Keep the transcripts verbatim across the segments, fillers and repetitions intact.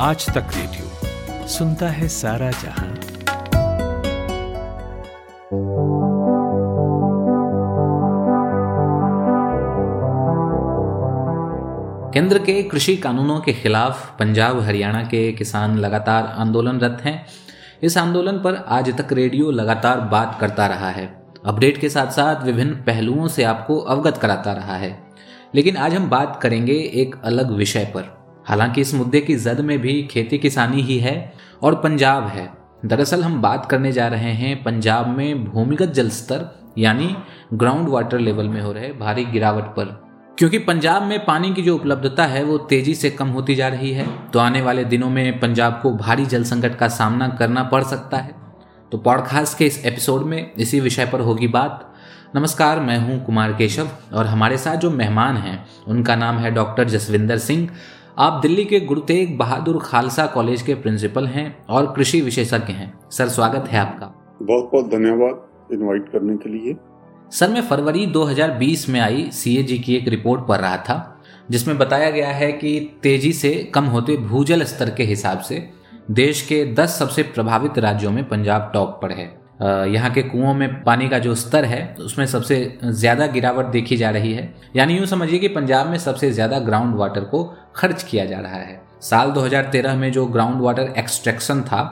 आज तक रेडियो सुनता है सारा जहां। केंद्र के कृषि कानूनों के खिलाफ पंजाब हरियाणा के किसान लगातार आंदोलनरत हैं। इस आंदोलन पर आज तक रेडियो लगातार बात करता रहा है, अपडेट के साथ साथ विभिन्न पहलुओं से आपको अवगत कराता रहा है। लेकिन आज हम बात करेंगे एक अलग विषय पर। हालांकि इस मुद्दे की जद में भी खेती किसानी ही है और पंजाब है। दरअसल हम बात करने जा रहे हैं पंजाब में भूमिगत जल स्तर यानी ग्राउंड वाटर लेवल में हो रहे भारी गिरावट पर, क्योंकि पंजाब में पानी की जो उपलब्धता है वो तेजी से कम होती जा रही है। तो आने वाले दिनों में पंजाब को भारी जल संकट का सामना करना पड़ सकता है। तो पॉड ख़ास के इस एपिसोड में इसी विषय पर होगी बात। नमस्कार, मैं हूं कुमार केशव और हमारे साथ जो मेहमान हैं उनका नाम है डॉक्टर जसविंदर सिंह। आप दिल्ली के गुरु तेग बहादुर खालसा कॉलेज के प्रिंसिपल हैं और कृषि विशेषज्ञ हैं। सर, स्वागत है आपका। बहुत बहुत धन्यवाद इन्वाइट करने के लिए। सर, मैं फरवरी दो हज़ार बीस में आई सीएजी की एक रिपोर्ट पढ़ रहा था जिसमें बताया गया है कि तेजी से कम होते भूजल स्तर के हिसाब से देश के दस सबसे प्रभावित राज्यों में पंजाब टॉप पर है। यहाँ के कुओं में पानी का जो स्तर है उसमें सबसे ज़्यादा गिरावट देखी जा रही है। यानी यूँ समझिए कि पंजाब में सबसे ज़्यादा ग्राउंड वाटर को खर्च किया जा रहा है। साल दो हज़ार तेरह में जो ग्राउंड वाटर एक्सट्रैक्शन था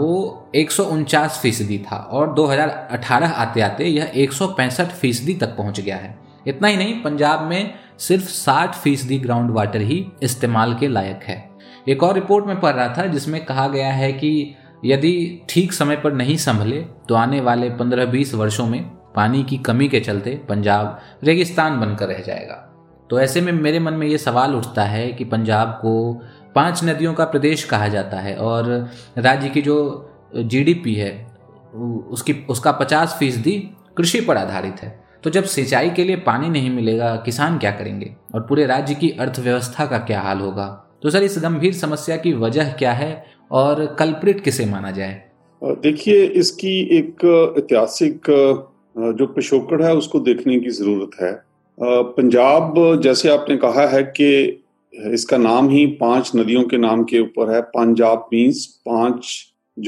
वो एक सौ उनचास फीसदी था और दो हज़ार अठारह आते आते यह एक सौ पैंसठ फीसदी तक पहुंच गया है। इतना ही नहीं, पंजाब में सिर्फ साठ फीसदी ग्राउंड वाटर ही इस्तेमाल के लायक है। एक और रिपोर्ट में पढ़ रहा था जिसमें कहा गया है कि यदि ठीक समय पर नहीं संभले तो आने वाले पंद्रह बीस वर्षों में पानी की कमी के चलते पंजाब रेगिस्तान बनकर रह जाएगा। तो ऐसे में मेरे मन में ये सवाल उठता है कि पंजाब को पांच नदियों का प्रदेश कहा जाता है और राज्य की जो जीडीपी है उसकी उसका पचास फीसदी कृषि पर आधारित है। तो जब सिंचाई के लिए पानी नहीं मिलेगा, किसान क्या करेंगे और पूरे राज्य की अर्थव्यवस्था का क्या हाल होगा? तो सर, इस गंभीर समस्या की वजह क्या है और कल्प्रिट किसे माना जाए? देखिए, इसकी एक ऐतिहासिक जो पिछोकड़ है उसको देखने की जरूरत है। पंजाब, जैसे आपने कहा है कि इसका नाम ही पांच नदियों के नाम के ऊपर है। पंजाब मींस पांच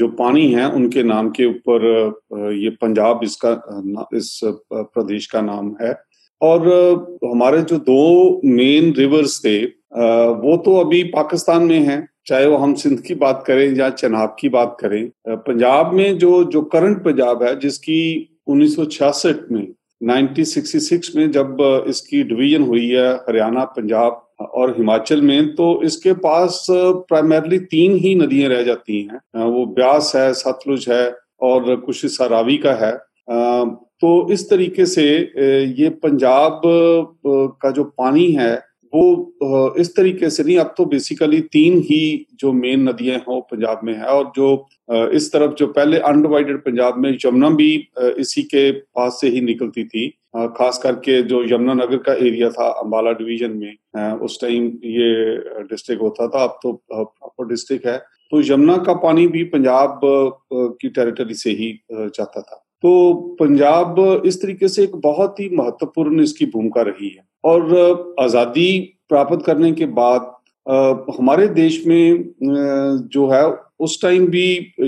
जो पानी है उनके नाम के ऊपर ये पंजाब, इसका इस प्रदेश का नाम है। और हमारे जो दो मेन रिवर्स थे वो तो अभी पाकिस्तान में हैं, चाहे वो हम सिंध की बात करें या चनाब की बात करें। पंजाब में जो जो करंट पंजाब है, जिसकी उन्नीस सौ छियासठ में उन्नीस सौ छियासठ में जब इसकी डिवीजन हुई है हरियाणा, पंजाब और हिमाचल में, तो इसके पास प्राइमरली तीन ही नदियां रह जाती हैं। वो ब्यास है, सतलुज है और कुछ हिस्सा रावी का है। तो इस तरीके से ये पंजाब का जो पानी है वो इस तरीके से नहीं, अब तो बेसिकली तीन ही जो मेन नदियां हैं वो पंजाब में है। और जो इस तरफ जो पहले अनडिवाइडेड पंजाब में यमुना भी इसी के पास से ही निकलती थी, खास करके जो यमुना नगर का एरिया था अंबाला डिवीजन में, उस टाइम ये डिस्ट्रिक्ट होता था, अब तो प्रॉपर डिस्ट्रिक्ट है। तो यमुना का पानी भी पंजाब की टेरिटरी से ही जाता था। तो पंजाब इस तरीके से एक बहुत ही महत्वपूर्ण इसकी भूमिका रही है। और आज़ादी प्राप्त करने के बाद हमारे देश में जो है उस टाइम भी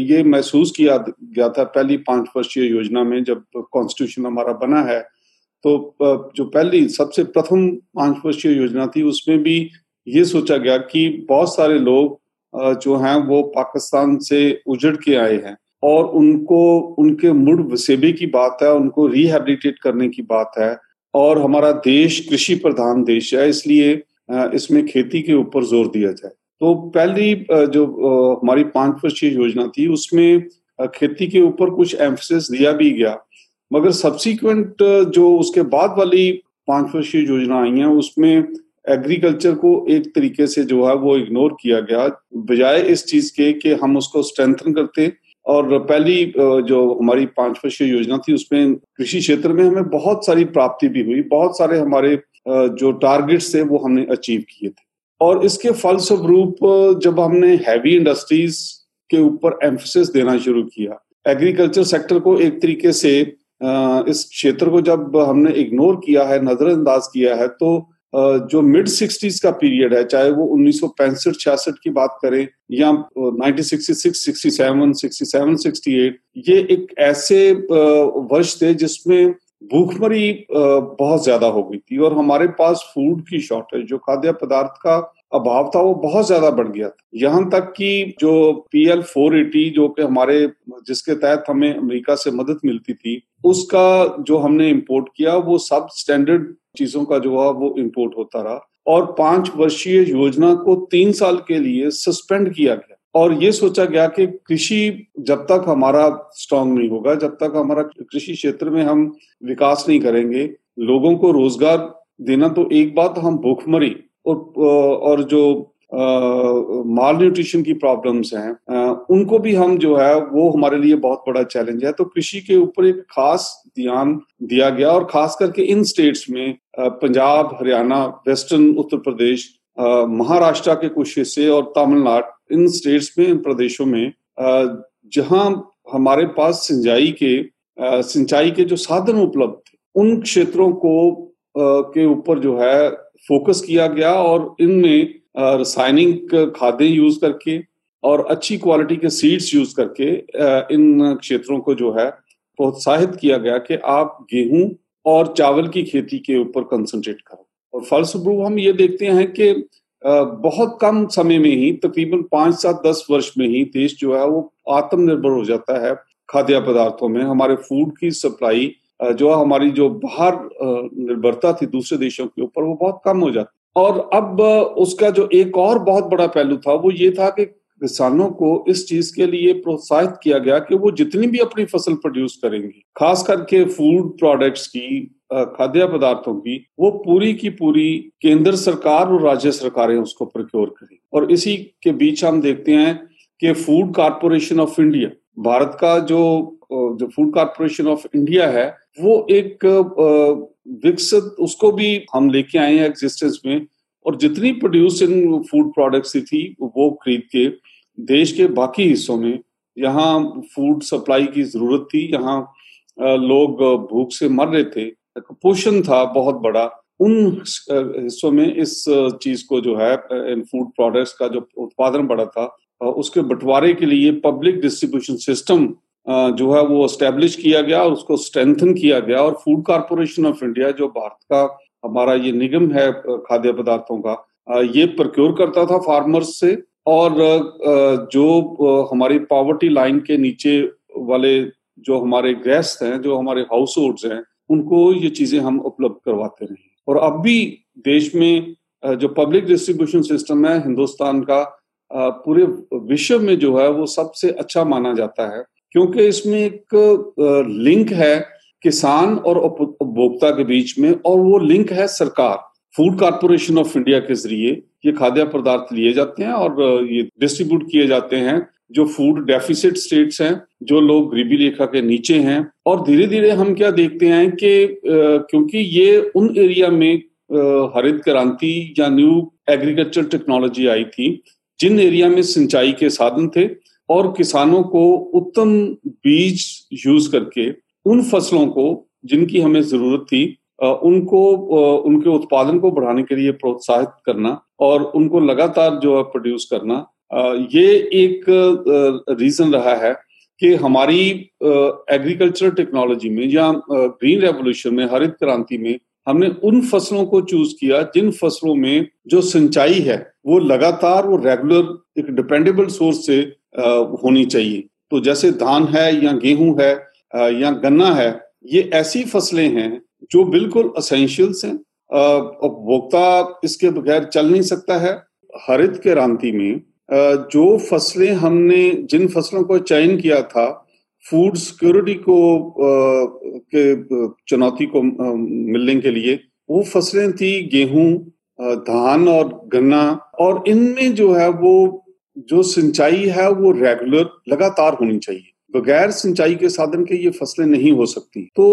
ये महसूस किया गया था, पहली पांच वर्षीय योजना में जब कॉन्स्टिट्यूशन हमारा बना है, तो जो पहली सबसे प्रथम पांच वर्षीय योजना थी उसमें भी ये सोचा गया कि बहुत सारे लोग जो हैं वो पाकिस्तान से उजड़ के आए हैं और उनको उनके मुड़ वसेबे की बात है, उनको रिहेबिलिटेट करने की बात है। और हमारा देश कृषि प्रधान देश है, इसलिए इसमें खेती के ऊपर जोर दिया जाए। तो पहली जो हमारी पांच वर्षीय योजना थी उसमें खेती के ऊपर कुछ एम्फसिस दिया भी गया, मगर सब्सिक्वेंट जो उसके बाद वाली पांच वर्षीय योजना आई है उसमें एग्रीकल्चर को एक तरीके से जो है वो इग्नोर किया गया, बजाय इस चीज के कि हम उसको स्ट्रेंथन करते। और पहली जो हमारी पांच वर्षीय योजना थी उसमें कृषि क्षेत्र में हमें बहुत सारी प्राप्ति भी हुई, बहुत सारे हमारे जो टारगेट्स थे वो हमने अचीव किए थे। और इसके फलस्वरूप जब हमने हैवी इंडस्ट्रीज के ऊपर एम्फसिस देना शुरू किया, एग्रीकल्चर सेक्टर को एक तरीके से इस क्षेत्र को जब हमने इग्नोर किया है, नजरअंदाज किया है, तो जो मिड सिक्सटीज का पीरियड है, चाहे वो उन्नीस सौ पैंसठ छियासठ की बात करें या nineteen sixty six sixty seven sixty seven sixty eight, ये एक ऐसे वर्ष थे जिसमें भूखमरी बहुत ज्यादा हो गई थी और हमारे पास फूड की शॉर्टेज, जो खाद्य पदार्थ का अभाव था, वो बहुत ज्यादा बढ़ गया था। यहाँ तक कि जो पी एल फोर एटी, जो कि हमारे जिसके तहत हमें अमेरिका से मदद मिलती थी, उसका जो हमने इंपोर्ट किया वो सब स्टैंडर्ड चीजों का जो है वो इंपोर्ट होता रहा। और पांच वर्षीय योजना को तीन साल के लिए सस्पेंड किया गया और ये सोचा गया कि कृषि जब तक हमारा स्ट्रांग नहीं होगा, जब तक हमारा कृषि क्षेत्र में हम विकास नहीं करेंगे, लोगों को रोजगार देना तो एक बात, हम भूखमरी और, और जो माल न्यूट्रिशन की प्रॉब्लम्स हैं उनको भी हम जो है वो हमारे लिए बहुत बड़ा चैलेंज है। तो कृषि के ऊपर एक खास ध्यान दिया गया और खास करके इन स्टेट्स में पंजाब, हरियाणा, वेस्टर्न उत्तर प्रदेश, महाराष्ट्र के कुछ हिस्से और तमिलनाडु, इन स्टेट्स में, इन प्रदेशों में जहां हमारे पास सिंचाई के सिंचाई के जो साधन उपलब्ध थे, उन क्षेत्रों को के ऊपर जो है फोकस किया गया और इनमें रासायनिक खादें यूज करके और अच्छी क्वालिटी के सीड्स यूज करके इन क्षेत्रों को जो है प्रोत्साहित किया गया कि आप गेहूं और चावल की खेती के ऊपर कंसंट्रेट करो। और फलस्वरूप हम ये देखते हैं कि बहुत कम समय में ही, तकरीबन पांच सात दस वर्ष में ही, देश जो है वो आत्मनिर्भर हो जाता है खाद्य पदार्थों में। हमारे फूड की सप्लाई जो हमारी जो बाहर निर्भरता थी दूसरे देशों के ऊपर, वो बहुत कम हो जाती। और अब उसका जो एक और बहुत बड़ा पहलू था वो ये था कि किसानों को इस चीज के लिए प्रोत्साहित किया गया कि वो जितनी भी अपनी फसल प्रोड्यूस करेंगे, खास करके फूड प्रोडक्ट्स की, खाद्य पदार्थों की, वो पूरी की पूरी केंद्र सरकार और राज्य सरकारें उसको प्रोक्योर करें। और इसी के बीच हम देखते हैं कि food corporation of India, Bharat का जो जो फूड कॉर्पोरेशन ऑफ इंडिया है, वो एक विकसित, उसको भी हम लेके आए हैं एग्जिस्टेंस में। और जितनी प्रोड्यूस इन फूड प्रोडक्ट्स थी वो खरीद के देश के बाकी हिस्सों में, यहाँ फूड सप्लाई की जरूरत थी, यहाँ लोग भूख से मर रहे थे, कुपोषण था बहुत बड़ा, उन हिस्सों में इस चीज को जो है, इन फूड प्रोडक्ट्स का जो उत्पादन बढ़ा था, उसके बंटवारे के लिए पब्लिक डिस्ट्रीब्यूशन सिस्टम जो है वो एस्टेब्लिश किया गया और उसको स्ट्रेंथन किया गया। और फूड कॉर्पोरेशन ऑफ इंडिया, जो भारत का हमारा ये निगम है खाद्य पदार्थों का, ये प्रक्योर करता था फार्मर्स से और जो हमारी पॉवर्टी लाइन के नीचे वाले जो हमारे गृहस्थ हैं, जो हमारे हाउस होल्ड्स हैं, उनको ये चीजें हम उपलब्ध करवाते रहे। और अब भी देश में जो पब्लिक डिस्ट्रीब्यूशन सिस्टम है हिंदुस्तान का, पूरे विश्व में जो है वो सबसे अच्छा माना जाता है, क्योंकि इसमें एक लिंक है किसान और उपभोक्ता के बीच में, और वो लिंक है सरकार। फूड कॉर्पोरेशन ऑफ इंडिया के जरिए ये खाद्य पदार्थ लिए जाते हैं और ये डिस्ट्रीब्यूट किए जाते हैं जो फूड डेफिसिट स्टेट्स हैं, जो लोग गरीबी रेखा के नीचे हैं। और धीरे धीरे हम क्या देखते हैं कि क्योंकि ये उन एरिया में हरित क्रांति या न्यू एग्रीकल्चर टेक्नोलॉजी आई थी, जिन एरिया में सिंचाई के साधन थे, और किसानों को उत्तम बीज यूज करके उन फसलों को जिनकी हमें जरूरत थी, उनको, उनके उत्पादन को बढ़ाने के लिए प्रोत्साहित करना और उनको लगातार जो है प्रोड्यूस करना, ये एक रीजन रहा है कि हमारी एग्रीकल्चर टेक्नोलॉजी में या ग्रीन रेवोल्यूशन में, हरित क्रांति में, हमने उन फसलों को चूज किया जिन फसलों में जो सिंचाई है वो लगातार, वो रेगुलर, एक डिपेंडेबल सोर्स से होनी चाहिए। तो जैसे धान है या गेहूं है या गन्ना है, ये ऐसी फसलें हैं जो बिल्कुल असेंशियल्स हैं, उपभोक्ता इसके बगैर चल नहीं सकता है। हरित क्रांति में जो फसलें हमने, जिन फसलों को चयन किया था फूड सिक्योरिटी को के चुनौती को मिलने के लिए, वो फसलें थी गेहूं, धान और गन्ना, और इनमें जो है वो जो सिंचाई है वो रेगुलर, लगातार होनी चाहिए। बगैर सिंचाई के साधन के ये फसलें नहीं हो सकती। तो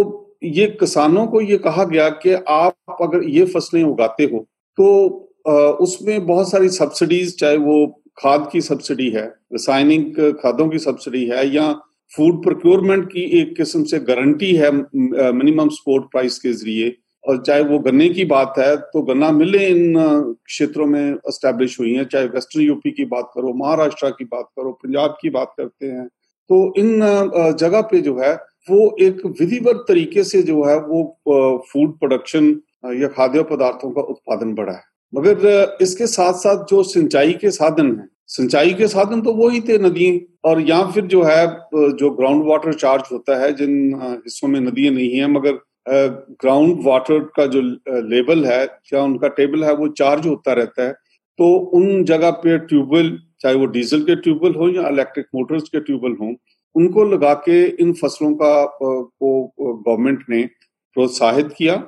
ये किसानों को ये कहा गया कि आप अगर ये फसलें उगाते हो तो उसमें बहुत सारी सब्सिडीज, चाहे वो खाद की सब्सिडी है, रासायनिक खादों की सब्सिडी है, या फूड प्रोक्योरमेंट की एक किस्म से गारंटी है मिनिमम सपोर्ट प्राइस के जरिए, और चाहे वो गन्ने की बात है तो गन्ना मिलें इन क्षेत्रों में एस्टैब्लिश हुई हैं, चाहे वेस्टर्न यूपी की बात करो, महाराष्ट्र की बात करो, पंजाब की बात करते हैं, तो इन जगह पे जो है वो एक विधिवत तरीके से जो है वो फूड प्रोडक्शन या खाद्य पदार्थों का उत्पादन बढ़ा है। मगर इसके साथ साथ जो सिंचाई के साधन हैं, सिंचाई के साधन तो वो ही थे नदियां, और या फिर जो है जो ग्राउंड वाटर चार्ज होता है, जिन हिस्सों में नदियां नहीं है मगर ग्राउंड uh, वाटर का जो लेवल है या उनका टेबल है वो चार्ज होता रहता है, तो उन जगह पे ट्यूबवेल, चाहे वो डीजल के ट्यूबवेल हो या इलेक्ट्रिक मोटर्स के ट्यूबवेल हो, उनको लगा के इन फसलों का को गवर्नमेंट ने प्रोत्साहित किया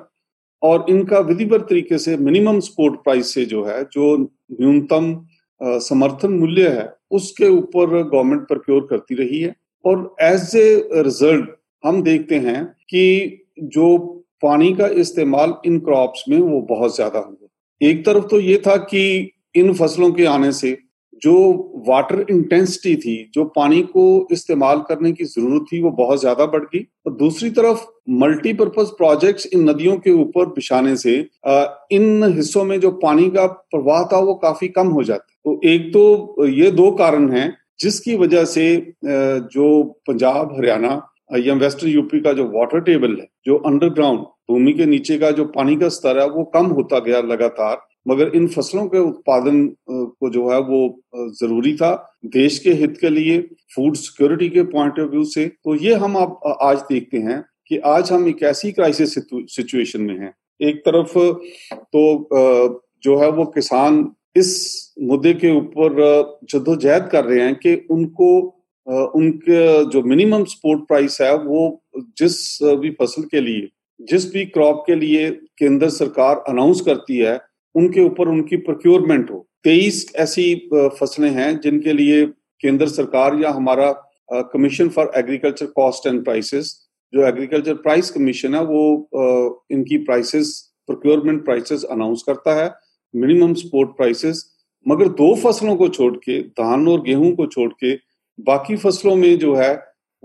और इनका विधिवत तरीके से मिनिमम सपोर्ट प्राइस से जो है, जो न्यूनतम समर्थन मूल्य है, उसके ऊपर गवर्नमेंट प्रक्योर करती रही है। और एज ए रिजल्ट हम देखते हैं कि जो पानी का इस्तेमाल इन क्रॉप्स में वो बहुत ज्यादा हुआ। एक तरफ तो ये था कि इन फसलों के आने से जो वाटर इंटेंसिटी थी, जो पानी को इस्तेमाल करने की जरूरत थी, वो बहुत ज्यादा बढ़ गई, और दूसरी तरफ मल्टीपर्पज प्रोजेक्ट्स इन नदियों के ऊपर बिछाने से इन हिस्सों में जो पानी का प्रवाह था वो काफी कम हो जाता। तो एक तो ये दो कारण हैं जिसकी वजह से जो पंजाब, हरियाणा या वेस्टर्न यूपी का जो वाटर टेबल है, जो अंडरग्राउंड भूमि के नीचे का जो पानी का स्तर है वो कम होता गया लगातार, मगर इन फसलों के उत्पादन को जो है वो जरूरी था देश के हित के लिए, फूड सिक्योरिटी के पॉइंट ऑफ व्यू से। तो ये हम आप आज देखते हैं कि आज हम एक ऐसी क्राइसिस सिचुएशन में हैं। एक तरफ तो जो है वो किसान इस मुद्दे के ऊपर जद्दोजहद कर रहे हैं कि उनको उनके जो मिनिमम सपोर्ट प्राइस है वो जिस भी फसल के लिए, जिस भी क्रॉप के लिए केंद्र सरकार अनाउंस करती है, उनके ऊपर उनकी प्रोक्योरमेंट हो। तेईस ऐसी फसलें हैं जिनके लिए केंद्र सरकार या हमारा commission for agriculture cost and prices, जो एग्रीकल्चर प्राइस कमीशन है, वो इनकी प्राइसेस, प्रोक्योरमेंट प्राइसेस अनाउंस करता है, मिनिमम सपोर्ट प्राइसेस। मगर दो फसलों को छोड़ के, धान और गेहूं को छोड़ के, बाकी फसलों में जो है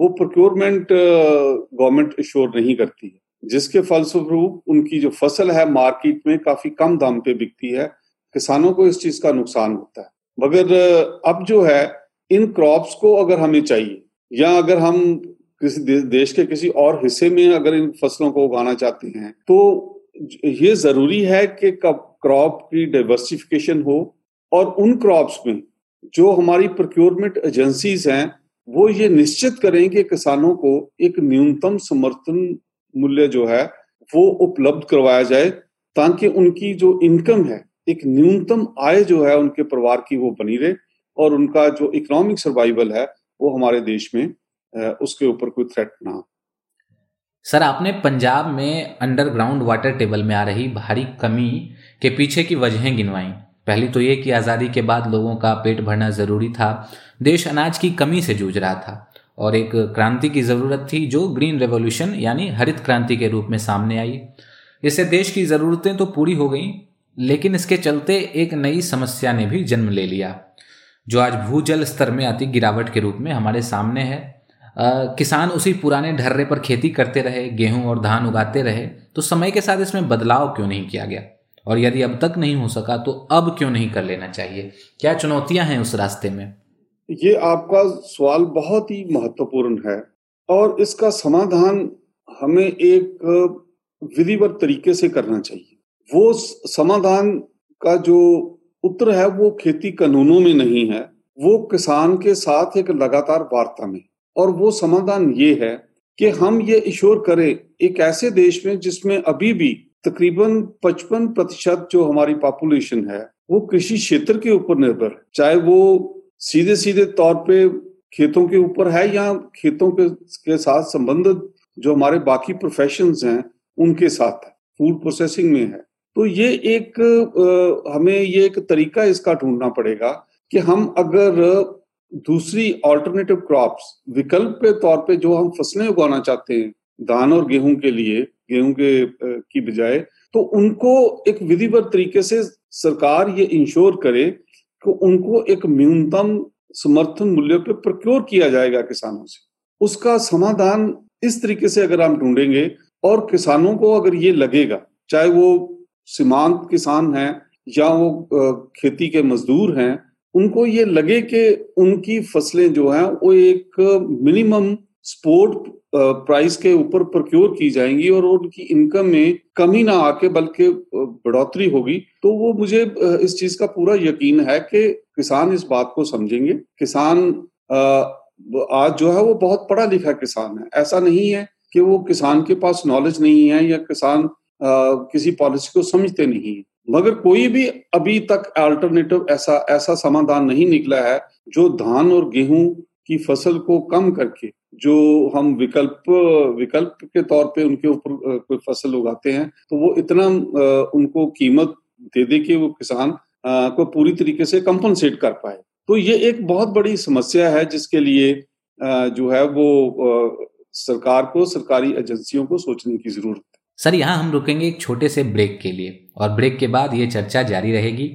वो प्रोक्योरमेंट गवर्नमेंट इश्योर नहीं करती है, जिसके फलस्वरूप उनकी जो फसल है मार्केट में काफी कम दाम पे बिकती है, किसानों को इस चीज का नुकसान होता है। मगर अब जो है इन क्रॉप्स को अगर हमें चाहिए, या अगर हम किसी देश के किसी और हिस्से में अगर इन फसलों को उगाना चाहते हैं, तो ये जरूरी है कि क्रॉप की डाइवर्सिफिकेशन हो, और उन क्रॉप्स में जो हमारी प्रोक्योरमेंट एजेंसीज हैं वो ये निश्चित करें कि किसानों को एक न्यूनतम समर्थन मूल्य जो है वो उपलब्ध करवाया जाए, ताकि उनकी जो इनकम है, एक न्यूनतम आय जो है उनके परिवार की, वो बनी रहे, और उनका जो इकोनॉमिक सर्वाइवल है वो हमारे देश में उसके ऊपर कोई थ्रेट ना हो। सर, आपने पंजाब में अंडरग्राउंड वाटर टेबल में आ रही भारी कमी के पीछे की वजहें गिनवाई। पहली तो ये कि आज़ादी के बाद लोगों का पेट भरना ज़रूरी था, देश अनाज की कमी से जूझ रहा था, और एक क्रांति की ज़रूरत थी जो ग्रीन रेवोल्यूशन यानी हरित क्रांति के रूप में सामने आई। इससे देश की ज़रूरतें तो पूरी हो गईं, लेकिन इसके चलते एक नई समस्या ने भी जन्म ले लिया, जो आज भूजल स्तर में आती गिरावट के रूप में हमारे सामने है। आ, किसान उसी पुराने ढर्रे पर खेती करते रहे, गेहूँ और धान उगाते रहे, तो समय के साथ इसमें बदलाव क्यों नहीं किया गया, और यदि अब तक नहीं हो सका तो अब क्यों नहीं कर लेना चाहिए? क्या चुनौतियां हैं उस रास्ते में? ये आपका सवाल बहुत ही महत्वपूर्ण है, और इसका समाधान हमें एक विधिवत तरीके से करना चाहिए। वो समाधान का जो उत्तर है वो खेती कानूनों में नहीं है, वो किसान के साथ एक लगातार वार्ता में। और वो समाधान ये है कि हम ये इंश्योर करें, एक ऐसे देश में जिसमें अभी भी तकरीबन पचपन प्रतिशत जो हमारी पॉपुलेशन है वो कृषि क्षेत्र के ऊपर निर्भर है, चाहे वो सीधे सीधे तौर पे खेतों के ऊपर है या खेतों के, के साथ संबंधित जो हमारे बाकी प्रोफेशंस हैं उनके साथ है, फूड प्रोसेसिंग में है। तो ये एक आ, हमें ये एक तरीका इसका ढूंढना पड़ेगा कि हम अगर दूसरी ऑल्टरनेटिव क्रॉप्स, विकल्प के तौर पे जो हम फसलें उगाना चाहते हैं धान और गेहूं के लिए, गेहूं के की बजाय, तो उनको एक विधिवत तरीके से सरकार ये इंश्योर करे कि उनको एक न्यूनतम समर्थन मूल्य पर प्रक्योर किया जाएगा किसानों से। उसका समाधान इस तरीके से अगर हम ढूंढेंगे, और किसानों को अगर ये लगेगा चाहे वो सीमांत किसान हैं या वो खेती के मजदूर हैं, उनको ये लगे कि उनकी फसलें जो हैं वो एक मिनिमम सपोर्ट प्राइस के ऊपर प्रोक्योर की जाएंगी और उनकी इनकम में कमी ना आके बल्कि बढ़ोतरी होगी। तो वो मुझे इस चीज का पूरा यकीन है कि किसान इस बात को समझेंगे। किसान आज जो है वो बहुत पढ़ा लिखा किसान है, ऐसा नहीं है कि वो किसान के पास नॉलेज नहीं है या किसान किसी पॉलिसी को समझते नहीं है, मगर कोई भी अभी तक अल्टरनेटिव ऐसा ऐसा समाधान नहीं निकला है जो धान और गेहूं की फसल को कम करके जो हम विकल्प विकल्प के तौर पे उनके ऊपर कोई फसल उगाते हैं तो वो इतना उनको कीमत दे दे के वो किसान को पूरी तरीके से कंपनसेट कर पाए। तो ये एक बहुत बड़ी समस्या है जिसके लिए जो है वो सरकार को, सरकारी एजेंसियों को सोचने की जरूरत है। सर, यहाँ हम रुकेंगे एक छोटे से ब्रेक के लिए और ब्रेक के बाद ये चर्चा जारी रहेगी।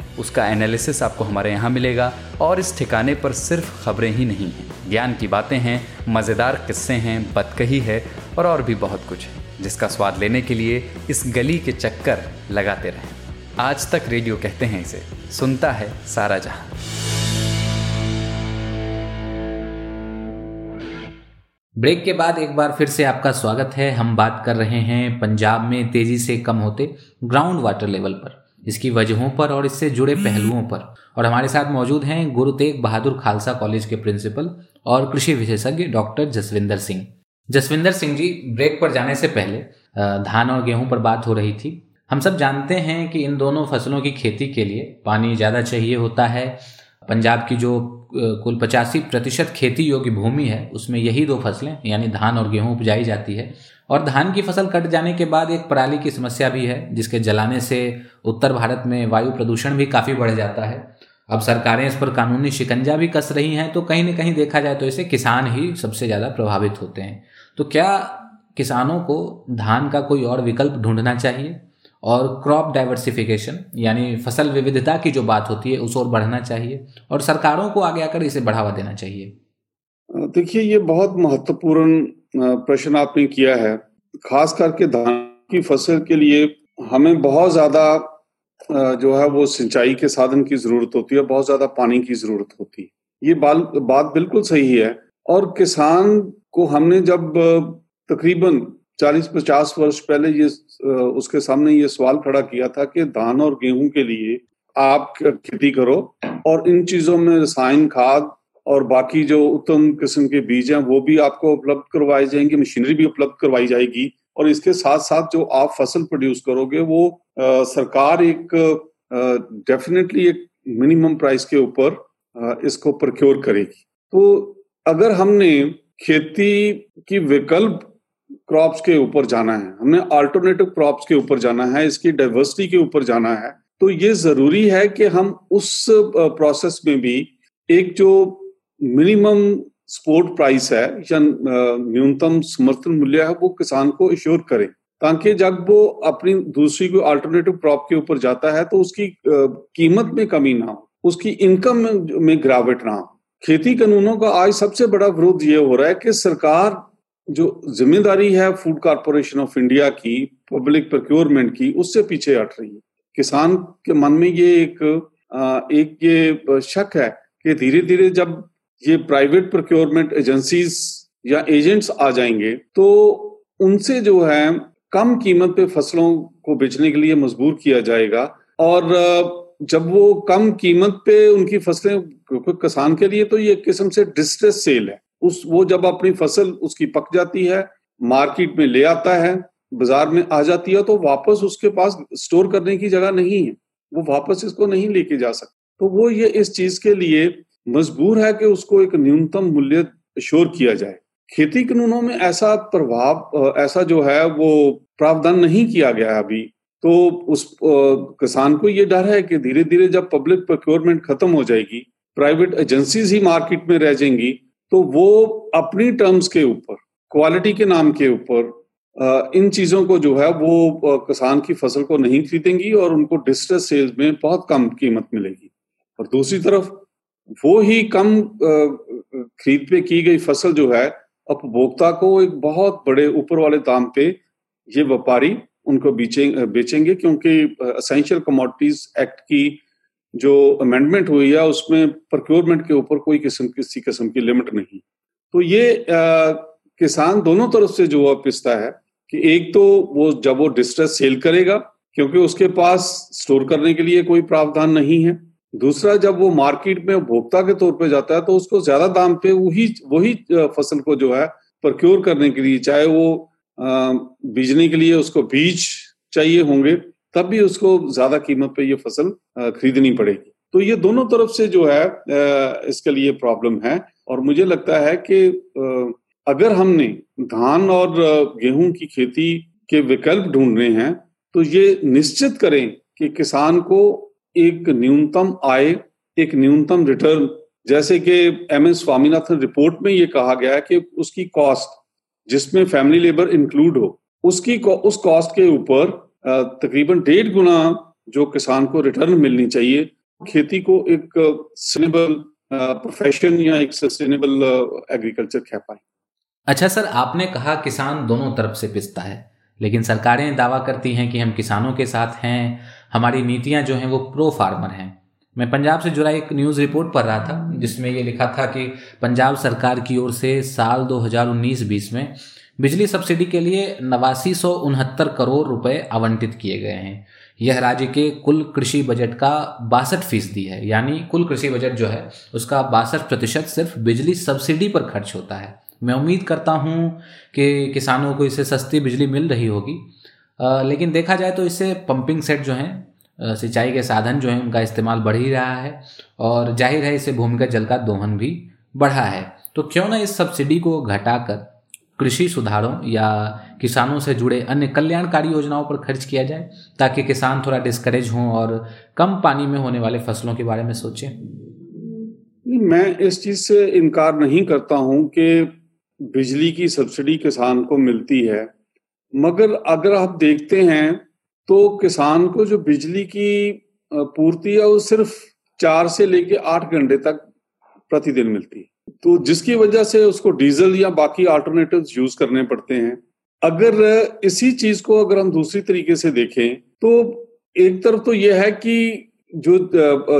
उसका एनालिसिस आपको हमारे यहाँ मिलेगा। और इस ठिकाने पर सिर्फ खबरें ही नहीं हैं, ज्ञान की बातें हैं, मज़ेदार किस्से हैं, बतकही है और और भी बहुत कुछ है, जिसका स्वाद लेने के लिए इस गली के चक्कर लगाते रहें। आज तक रेडियो कहते हैं इसे, सुनता है सारा जहां। ब्रेक के बाद एक बार फिर से आपका स्वागत है। हम बात कर रहे हैं पंजाब में तेजी से कम होते ग्राउंड वाटर लेवल पर, इसकी वजहों पर और इससे जुड़े पहलुओं पर। और हमारे साथ मौजूद हैं गुरु तेग बहादुर खालसा कॉलेज के प्रिंसिपल और कृषि विशेषज्ञ डॉक्टर जसविंदर सिंह। जसविंदर सिंह जी, ब्रेक पर जाने से पहले धान और गेहूं पर बात हो रही थी। हम सब जानते हैं कि इन दोनों फसलों की खेती के लिए पानी ज़्यादा चाहिए होता है। पंजाब की जो कुल पचासी प्रतिशत खेती योग्य भूमि है उसमें यही दो फसलें यानी धान और गेहूं उपजाई जाती है। और धान की फसल कट जाने के बाद एक पराली की समस्या भी है, जिसके जलाने से उत्तर भारत में वायु प्रदूषण भी काफ़ी बढ़ जाता है। अब सरकारें इस पर कानूनी शिकंजा भी कस रही हैं, तो कहीं ना कहीं देखा जाए तो इसे किसान ही सबसे ज़्यादा प्रभावित होते हैं। तो क्या किसानों को धान का कोई और विकल्प ढूंढना चाहिए और क्रॉप डाइवर्सिफिकेशन यानी फसल विविधता की जो बात होती है उस ओर बढ़ना चाहिए और सरकारों को आगे आकर इसे बढ़ावा देना चाहिए? देखिए, ये बहुत महत्वपूर्ण प्रश्न आपने किया है। खास करके धान की फसल के लिए हमें बहुत ज्यादा जो है वो सिंचाई के साधन की जरूरत होती है, बहुत ज्यादा पानी की जरूरत होती है। ये बात बिल्कुल सही है। और किसान को हमने जब तकरीबन चालीस पचास वर्ष पहले ये उसके सामने ये सवाल खड़ा किया था कि धान और गेहूं के लिए आप खेती करो और इन चीजों में रसायन खाद और बाकी जो उत्तम किस्म के बीज हैं वो भी आपको उपलब्ध करवाए जाएंगे, मशीनरी भी उपलब्ध करवाई जाएगी और इसके साथ साथ जो आप फसल प्रोड्यूस करोगे वो आ, सरकार एक डेफिनेटली एक मिनिमम प्राइस के ऊपर इसको प्रोक्योर करेगी। तो अगर हमने खेती की विकल्प क्रॉप्स के ऊपर जाना है, हमने अल्टरनेटिव क्रॉप्स के ऊपर जाना है, इसकी डाइवर्सिटी के ऊपर जाना है, तो ये जरूरी है कि हम उस प्रोसेस में भी एक जो मिनिमम सपोर्ट प्राइस है या न्यूनतम समर्थन मूल्य है वो किसान को इंश्योर करें, ताकि जब वो अपनी दूसरी कोई अल्टरनेटिव क्रॉप के ऊपर जाता है तो उसकी कीमत में कमी ना हो, उसकी इनकम में, में गिरावट ना हो। खेती कानूनों का आज सबसे बड़ा विरोध ये हो रहा है कि सरकार जो जिम्मेदारी है फूड कॉर्पोरेशन ऑफ इंडिया की, पब्लिक प्रोक्योरमेंट की, उससे पीछे हट रही है। किसान के मन में ये एक एक ये शक है कि धीरे धीरे जब ये प्राइवेट प्रोक्योरमेंट एजेंसीज या एजेंट्स आ जाएंगे तो उनसे जो है कम कीमत पे फसलों को बेचने के लिए मजबूर किया जाएगा और जब वो कम कीमत पे उनकी फसलें, किसान के लिए तो ये एक किस्म से डिस्ट्रेस सेल है। उस वो जब अपनी फसल उसकी पक जाती है, मार्केट में ले आता है, बाजार में आ जाती है, तो वापस उसके पास स्टोर करने की जगह नहीं है, वो वापस इसको नहीं लेके जा सकता। तो वो ये इस चीज के लिए मजबूर है कि उसको एक न्यूनतम मूल्य शोर किया जाए। खेती कानूनों में ऐसा प्रभाव, ऐसा जो है वो प्रावधान नहीं किया गया है अभी तो उस किसान को ये डर है कि धीरे धीरे जब पब्लिक प्रोक्योरमेंट खत्म हो जाएगी, प्राइवेट एजेंसीज ही मार्केट में रह जाएंगी, तो वो अपनी टर्म्स के ऊपर, क्वालिटी के नाम के ऊपर, इन चीज़ों को जो है वो किसान की फसल को नहीं खरीदेंगी और उनको डिस्ट्रेस सेल्स में बहुत कम कीमत मिलेगी। और दूसरी तरफ वो ही कम खरीद पे की गई फसल जो है उपभोक्ता को एक बहुत बड़े ऊपर वाले दाम पे ये व्यापारी उनको बेचेंगे, क्योंकि एसेंशियल कमोडिटीज एक्ट की जो अमेंडमेंट हुई है उसमें प्रोक्योरमेंट के ऊपर कोई किस्म किसी किस्म की लिमिट नहीं। तो ये आ, किसान दोनों तरफ से जो है पिसता है कि एक तो वो जब वो डिस्ट्रेस सेल करेगा क्योंकि उसके पास स्टोर करने के लिए कोई प्रावधान नहीं है, दूसरा जब वो मार्केट में उपभोक्ता के तौर पे जाता है तो उसको ज्यादा दाम पे वही वही फसल को जो है प्रोक्योर करने के लिए, चाहे वो बीजने के लिए उसको बीज चाहिए होंगे तब भी उसको ज्यादा कीमत पे ये फसल खरीदनी पड़ेगी। तो ये दोनों तरफ से जो है इसके लिए प्रॉब्लम है। और मुझे लगता है कि अगर हमने धान और गेहूं की खेती के विकल्प ढूंढने हैं तो ये निश्चित करें कि किसान को एक न्यूनतम आय, एक न्यूनतम रिटर्न, जैसे कि एम एस स्वामीनाथन रिपोर्ट में ये कहा गया है कि उसकी कॉस्ट जिसमें फैमिली लेबर इंक्लूड हो, उसकी उस कॉस्ट के ऊपर तकरीबन डेढ़ गुना जो किसान को रिटर्न मिलनी चाहिए, खेती को एक सस्टेनेबल प्रोफेशन या एक सस्टेनेबल एग्रीकल्चर कह पाए। अच्छा सर, आपने कहा किसान दोनों तरफ से पिसता है, लेकिन सरकारें दावा करती हैं कि हम किसानों के साथ हैं, हमारी नीतियां जो हैं वो प्रो फार्मर हैं। मैं पंजाब से जुड़ा एक न्यूज़ रिपोर्ट पढ़ रहा था जिसमें ये लिखा था कि पंजाब सरकार की ओर से साल दो हज़ार उन्नीस बीस में बिजली सब्सिडी के लिए नवासी सौ उनहत्तर करोड़ रुपए आवंटित किए गए हैं। यह राज्य के कुल कृषि बजट का बासठ फीसदी है, यानी कुल कृषि बजट जो है उसका बासठ प्रतिशत सिर्फ बिजली सब्सिडी पर खर्च होता है। मैं उम्मीद करता हूँ कि किसानों को इससे सस्ती बिजली मिल रही होगी, लेकिन देखा जाए तो इससे पंपिंग सेट जो हैं, सिंचाई के साधन जो हैं, उनका इस्तेमाल बढ़ ही रहा है और जाहिर है इससे भूमिगत जल का दोहन भी बढ़ा है। तो क्यों ना इस सब्सिडी को घटाकर कृषि सुधारों या किसानों से जुड़े अन्य कल्याणकारी योजनाओं पर खर्च किया जाए ताकि किसान थोड़ा डिस्करेज हों और कम पानी में होने वाले फसलों के बारे में सोचें। मैं इस चीज़ से इनकार नहीं करता हूं कि बिजली की सब्सिडी किसान को मिलती है, मगर अगर आप देखते हैं तो किसान को जो बिजली की पूर्ति है वो सिर्फ चार से लेके आठ घंटे तक प्रतिदिन मिलती है, तो जिसकी वजह से उसको डीजल या बाकी अल्टरनेटिव्स यूज करने पड़ते हैं। अगर इसी चीज को अगर हम दूसरी तरीके से देखें तो एक तरफ तो यह है कि जो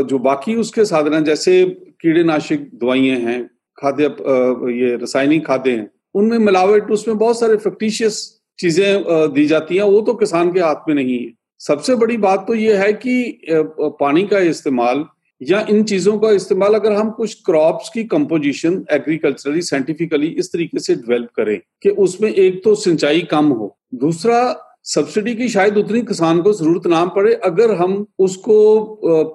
जो बाकी उसके साधन हैं, जैसे कीड़ेनाशक दवाइयाँ हैं, खाद्य ये रासायनिक खाद्य हैं, उनमें मिलावट, उसमें बहुत सारे फैक्टिशियस चीजें दी जाती हैं, वो तो किसान के हाथ में नहीं है। सबसे बड़ी बात तो ये है कि पानी का इस्तेमाल या इन चीजों का इस्तेमाल अगर हम कुछ क्रॉप्स की कंपोजिशन एग्रीकल्चरली साइंटिफिकली इस तरीके से डेवलप करें कि उसमें एक तो सिंचाई कम हो, दूसरा सब्सिडी की शायद उतनी किसान को जरूरत ना पड़े अगर हम उसको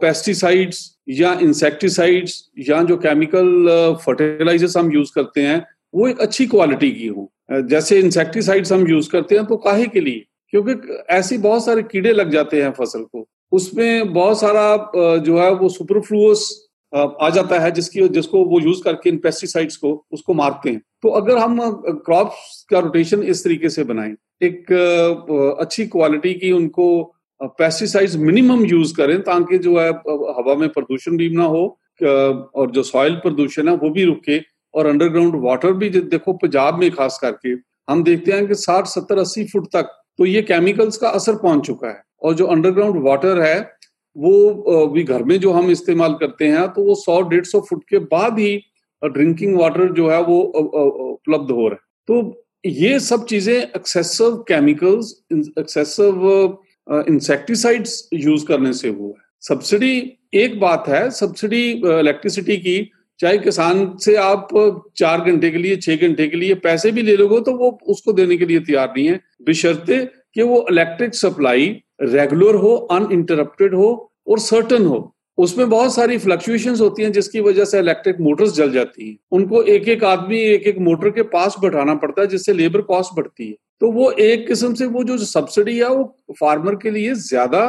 पेस्टिसाइड्स या इंसेक्टिसाइड्स या जो केमिकल फर्टिलाइजर्स हम यूज करते हैं वो एक अच्छी क्वालिटी की हो। जैसे इंसेक्टिसाइड्स हम यूज करते हैं तो काहे के लिए, क्योंकि ऐसे बहुत सारे कीड़े लग जाते हैं फसल को, उसमें बहुत सारा जो है वो सुपरफ्लूअस आ जाता है जिसकी जिसको वो यूज करके इन पेस्टिसाइड्स को उसको मारते हैं। तो अगर हम क्रॉप्स का रोटेशन इस तरीके से बनाएं, एक अच्छी क्वालिटी की उनको पेस्टिसाइड्स मिनिमम यूज करें ताकि जो है हवा में प्रदूषण भी ना हो और जो सॉइल प्रदूषण है वो भी रुके, और अंडरग्राउंड वाटर भी। देखो पंजाब में खास करके हम देखते हैं कि साठ सत्तर अस्सी फुट तक तो ये केमिकल्स का असर पहुंच चुका है, और जो अंडरग्राउंड वाटर है वो भी घर में जो हम इस्तेमाल करते हैं तो वो सौ डेढ़ सौ फुट के बाद ही ड्रिंकिंग वाटर जो है वो उपलब्ध हो रहा है। तो ये सब चीजें excessive chemicals, excessive insecticides use करने से हुआ है। सब्सिडी एक बात है, सब्सिडी इलेक्ट्रिसिटी की, चाहे किसान से आप चार घंटे के लिए छह घंटे के लिए पैसे भी ले लोगे तो वो उसको देने के लिए तैयार नहीं है, बशर्ते कि वो इलेक्ट्रिक सप्लाई रेगुलर हो, अनइंटरप्टेड हो और सर्टन हो। उसमें बहुत सारी फ्लक्चुएशंस होती हैं जिसकी वजह से इलेक्ट्रिक मोटर्स जल जाती हैं। उनको एक एक आदमी एक एक मोटर के पास बैठाना पड़ता है जिससे लेबर कॉस्ट बढ़ती है। तो वो एक किस्म से वो जो सब्सिडी है वो फार्मर के लिए ज्यादा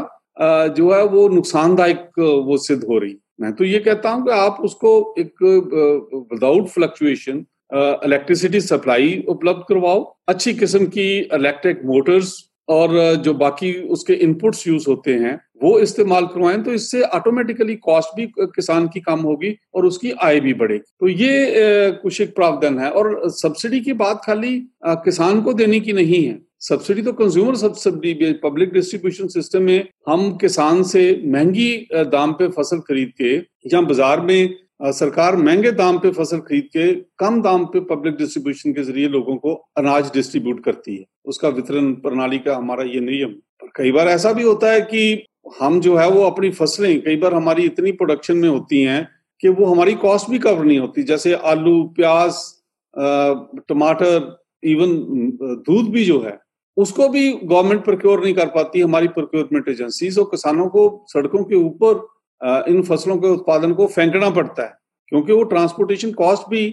जो है वो नुकसानदायक वो सिद्ध हो रही। मैं तो ये कहता हूं कि आप उसको एक विदाउट फ्लक्चुएशन इलेक्ट्रिसिटी सप्लाई उपलब्ध करवाओ, अच्छी किस्म की इलेक्ट्रिक मोटर्स और जो बाकी उसके इनपुट्स यूज होते हैं वो इस्तेमाल करवाएं, तो इससे ऑटोमेटिकली कॉस्ट भी किसान की कम होगी और उसकी आय भी बढ़ेगी। तो ये कुछ एक प्रावधान है। और सब्सिडी की बात खाली किसान को देने की नहीं है। सब्सिडी तो consumer subsidy public distribution system में हम किसान से महंगी दाम पे फसल खरीद के या बाजार में सरकार महंगे दाम पे फसल खरीद के कम दाम पे पब्लिक डिस्ट्रीब्यूशन के जरिए लोगों को अनाज डिस्ट्रीब्यूट करती है। उसका वितरण प्रणाली का हमारा ये नियम। पर कई बार ऐसा भी होता है कि हम जो है वो अपनी फसलें कई बार हमारी इतनी प्रोडक्शन में होती हैं कि वो हमारी कॉस्ट भी कवर नहीं होती, जैसे आलू, प्याज, टमाटर, इवन दूध भी जो है उसको भी गवर्नमेंट प्रोक्योर नहीं कर पाती हमारी प्रोक्योरमेंट एजेंसीज। और किसानों को सड़कों के ऊपर इन फसलों के उत्पादन को फेंकना पड़ता है क्योंकि वो ट्रांसपोर्टेशन कॉस्ट भी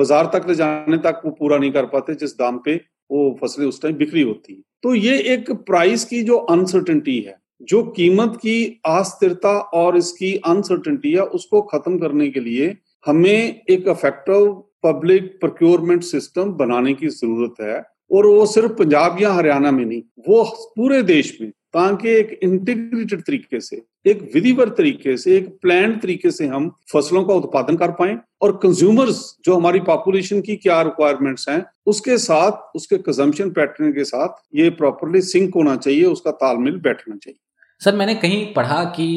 बाजार तक ले जाने तक वो पूरा नहीं कर पाते जिस दाम पे वो फसलें उस टाइम बिक्री होती है। तो ये एक प्राइस की जो अनसर्टेनिटी है, जो कीमत की अस्थिरता और इसकी अनसर्टेनिटी है, उसको खत्म करने के लिए हमें एक इफेक्टिव पब्लिक प्रोक्योरमेंट सिस्टम बनाने की जरूरत है। और वो सिर्फ पंजाब या हरियाणा में नहीं, वो पूरे देश में, ताकि एक इंटीग्रेटेड तरीके से, एक विधिवत तरीके से, एक प्लान तरीके से हम फसलों का उत्पादन कर पाएं और कंज्यूमर्स जो हमारी पॉपुलेशन की क्या रिक्वायरमेंट्स हैं उसके साथ, उसके कंजम्पशन पैटर्न के साथ ये प्रॉपरली सिंक होना चाहिए, उसका तालमेल बैठना चाहिए। सर, मैंने कहीं पढ़ा कि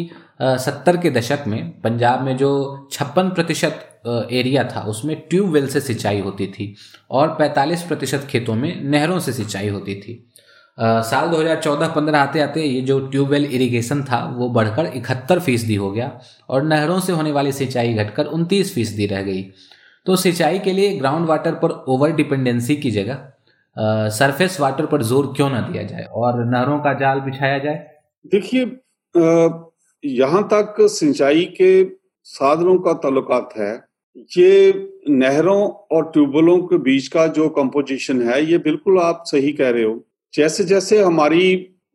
सत्तर के दशक में पंजाब में जो छप्पन प्रतिशत एरिया था उसमें ट्यूबवेल से सिंचाई होती थी और पैंतालीस प्रतिशत खेतों में नहरों से सिंचाई होती थी। Uh, साल दो हज़ार चौदह पंद्रह आते आते ये जो ट्यूबवेल इरिगेशन था वो बढ़कर इकहत्तर फीसदी हो गया और नहरों से होने वाली सिंचाई घटकर उनतीस फीसदी रह गई। तो सिंचाई के लिए ग्राउंड वाटर पर ओवर डिपेंडेंसी की जगह सरफेस वाटर पर जोर क्यों ना दिया जाए और नहरों का जाल बिछाया जाए? देखिए, यहाँ तक सिंचाई के साधनों का ताल्लुकात है, ये नहरों और ट्यूबवेलों के बीच का जो कंपोजिशन है, ये बिल्कुल आप सही कह रहे हो। जैसे जैसे हमारी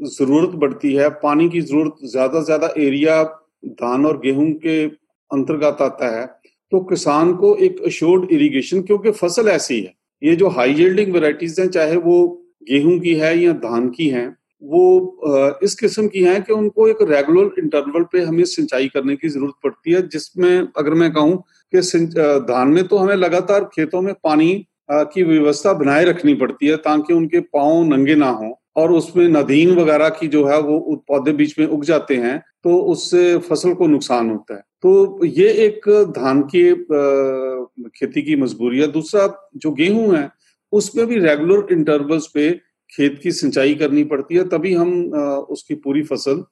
जरूरत बढ़ती है, पानी की जरूरत ज्यादा से ज्यादा एरिया धान और गेहूं के अंतर्गत आता है, तो किसान को एक अश्योर्ड इरिगेशन, क्योंकि फसल ऐसी है, ये जो हाई यील्डिंग वैरायटीज हैं, चाहे वो गेहूं की है या धान की है, वो इस किस्म की है कि उनको एक रेगुलर इंटरवल पे हमें सिंचाई करने की जरूरत पड़ती है। जिसमें अगर मैं कहूं कि धान में तो हमें लगातार खेतों में पानी की व्यवस्था बनाए रखनी पड़ती है ताकि उनके पांव नंगे ना हो, और उसमें नदीन वगैरह की जो है वो पौधे बीच में उग जाते हैं तो उससे फसल को नुकसान होता है। तो ये एक धान की खेती की मजबूरी है। दूसरा, जो गेहूं है उसमें भी रेगुलर इंटरवल्स पे खेत की सिंचाई करनी पड़ती है, तभी हम उसकी पूरी फसल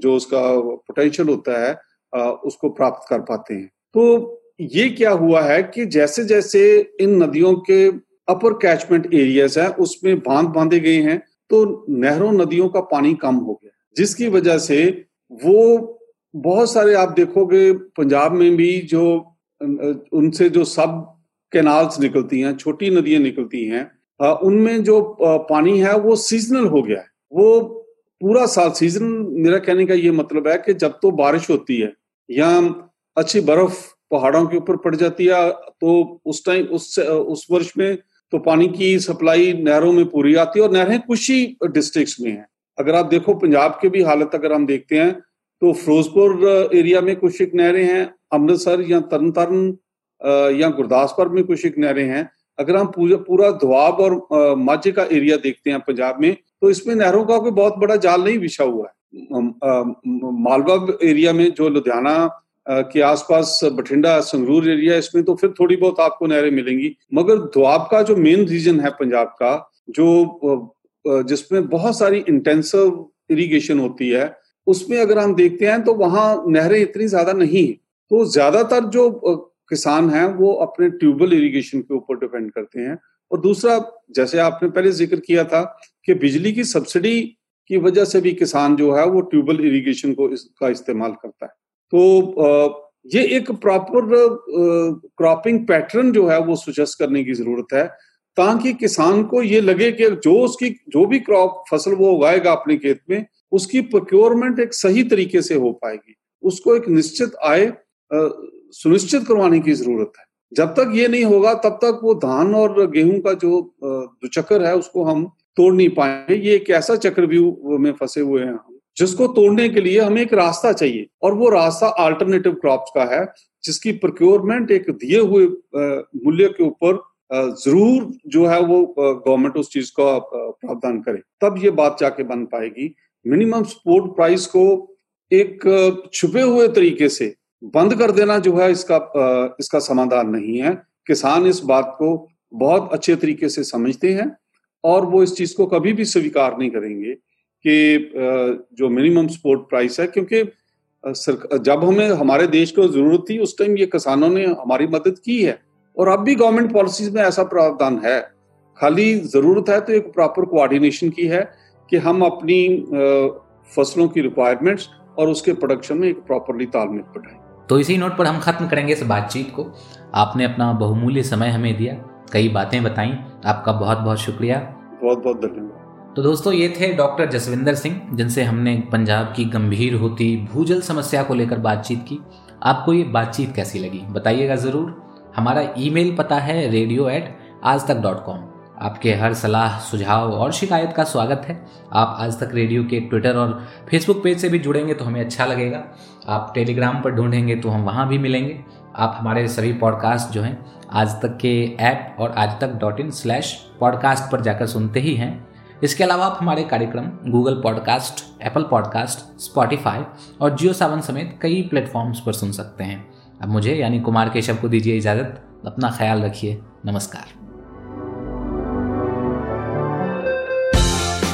जो उसका पोटेंशियल होता है उसको प्राप्त कर पाते हैं। तो ये क्या हुआ है कि जैसे जैसे इन नदियों के अपर कैचमेंट एरियाज हैं उसमें बांध बांधे गए हैं, तो नहरों नदियों का पानी कम हो गया, जिसकी वजह से वो बहुत सारे, आप देखोगे पंजाब में भी जो उनसे जो सब कैनाल्स निकलती हैं, छोटी नदियां निकलती हैं, उनमें जो पानी है वो सीजनल हो गया है। वो पूरा साल सीजन, मेरा कहने का ये मतलब है कि जब तो बारिश होती है या अच्छी बर्फ पहाड़ों के ऊपर पड़ जाती है तो उस टाइम उस उस वर्ष में तो पानी की सप्लाई नहरों में पूरी आती है। और नहरें कुछ ही डिस्ट्रिक्ट्स में हैं। अगर आप देखो पंजाब के भी हालत अगर हम देखते हैं तो फिरोजपुर एरिया में कुछ एक नहरें हैं, अमृतसर या तरन तारण या गुरदासपुर में कुछ एक नहरें हैं। अगर हम पूरा पूरा दोआब और माझे का एरिया देखते हैं पंजाब में, तो इसमें नहरों का कोई बहुत बड़ा जाल नहीं बिछा हुआ है। मालवा एरिया में जो लुधियाना के आसपास, बठिंडा संगरूर एरिया, इसमें तो फिर थोड़ी बहुत आपको नहरें मिलेंगी, मगर दोआब का जो मेन रीजन है पंजाब का, जो जिसमें बहुत सारी इंटेंसिव इरिगेशन होती है, उसमें अगर हम देखते हैं तो वहां नहरें इतनी ज्यादा नहीं है। तो ज्यादातर जो किसान हैं वो अपने ट्यूबवेल इरिगेशन के ऊपर डिपेंड करते हैं। और दूसरा, जैसे आपने पहले जिक्र किया था कि बिजली की सब्सिडी की वजह से भी किसान जो है वो ट्यूबल इरिगेशन को इसका इस्तेमाल करता है। तो ये एक प्रॉपर क्रॉपिंग पैटर्न जो है वो सुजस्ट करने की जरूरत है, ताकि किसान को ये लगे कि जो उसकी जो भी क्रॉप फसल वो उगाएगा अपने खेत में, उसकी प्रोक्योरमेंट एक सही तरीके से हो पाएगी। उसको एक निश्चित आय सुनिश्चित करवाने की जरूरत है। जब तक ये नहीं होगा तब तक वो धान और गेहूं का जो दुचक्कर है उसको हम तोड़ नहीं पाएंगे। ये एक ऐसा चक्रव्यूह में फंसे हुए हैं जिसको तोड़ने के लिए हमें एक रास्ता चाहिए, और वो रास्ता अल्टरनेटिव क्रॉप्स का है, जिसकी प्रोक्योरमेंट एक दिए हुए मूल्य के ऊपर जरूर जो है वो गवर्नमेंट उस चीज का प्रावधान करे, तब ये बात जाके बन पाएगी। मिनिमम सपोर्ट प्राइस को एक छुपे हुए तरीके से बंद कर देना जो है इसका इसका समाधान नहीं है। किसान इस बात को बहुत अच्छे तरीके से समझते हैं और वो इस चीज को कभी भी स्वीकार नहीं करेंगे कि जो मिनिमम सपोर्ट प्राइस है, क्योंकि जब हमें हमारे देश को जरूरत थी उस टाइम ये किसानों ने हमारी मदद की है, और अब भी गवर्नमेंट पॉलिसीज में ऐसा प्रावधान है। खाली जरूरत है तो एक प्रॉपर कोऑर्डिनेशन की है कि हम अपनी फसलों की रिक्वायरमेंट्स और उसके प्रोडक्शन में एक प्रॉपरली तालमेल बिठाएं। तो इसी नोट पर हम खत्म करेंगे इस बातचीत को। आपने अपना बहुमूल्य समय हमें दिया, कई बातें बताई, आपका बहुत बहुत शुक्रिया। बहुत बहुत धन्यवाद। तो दोस्तों, ये थे डॉक्टर जसविंदर सिंह, जिनसे हमने पंजाब की गंभीर होती भूजल समस्या को लेकर बातचीत की। आपको ये बातचीत कैसी लगी बताइएगा ज़रूर। हमारा ईमेल पता है रेडियो एट आज तक डॉट कॉम। आपके हर सलाह, सुझाव और शिकायत का स्वागत है। आप आज तक रेडियो के ट्विटर और फेसबुक पेज से भी जुड़ेंगे तो हमें अच्छा लगेगा। आप टेलीग्राम पर ढूंढेंगे तो हम वहाँ भी मिलेंगे। आप हमारे सभी पॉडकास्ट जो हैं आज तक के ऐप और आज तक डॉट इन स्लैश पॉडकास्ट पर जाकर सुनते ही हैं। इसके अलावा आप हमारे कार्यक्रम Google podcast, Apple podcast, Spotify और जियो सावन समेत कई प्लेटफॉर्म्स पर सुन सकते हैं। अब मुझे यानी कुमार केशव को दीजिए इजाज़त। अपना ख्याल रखिए। नमस्कार।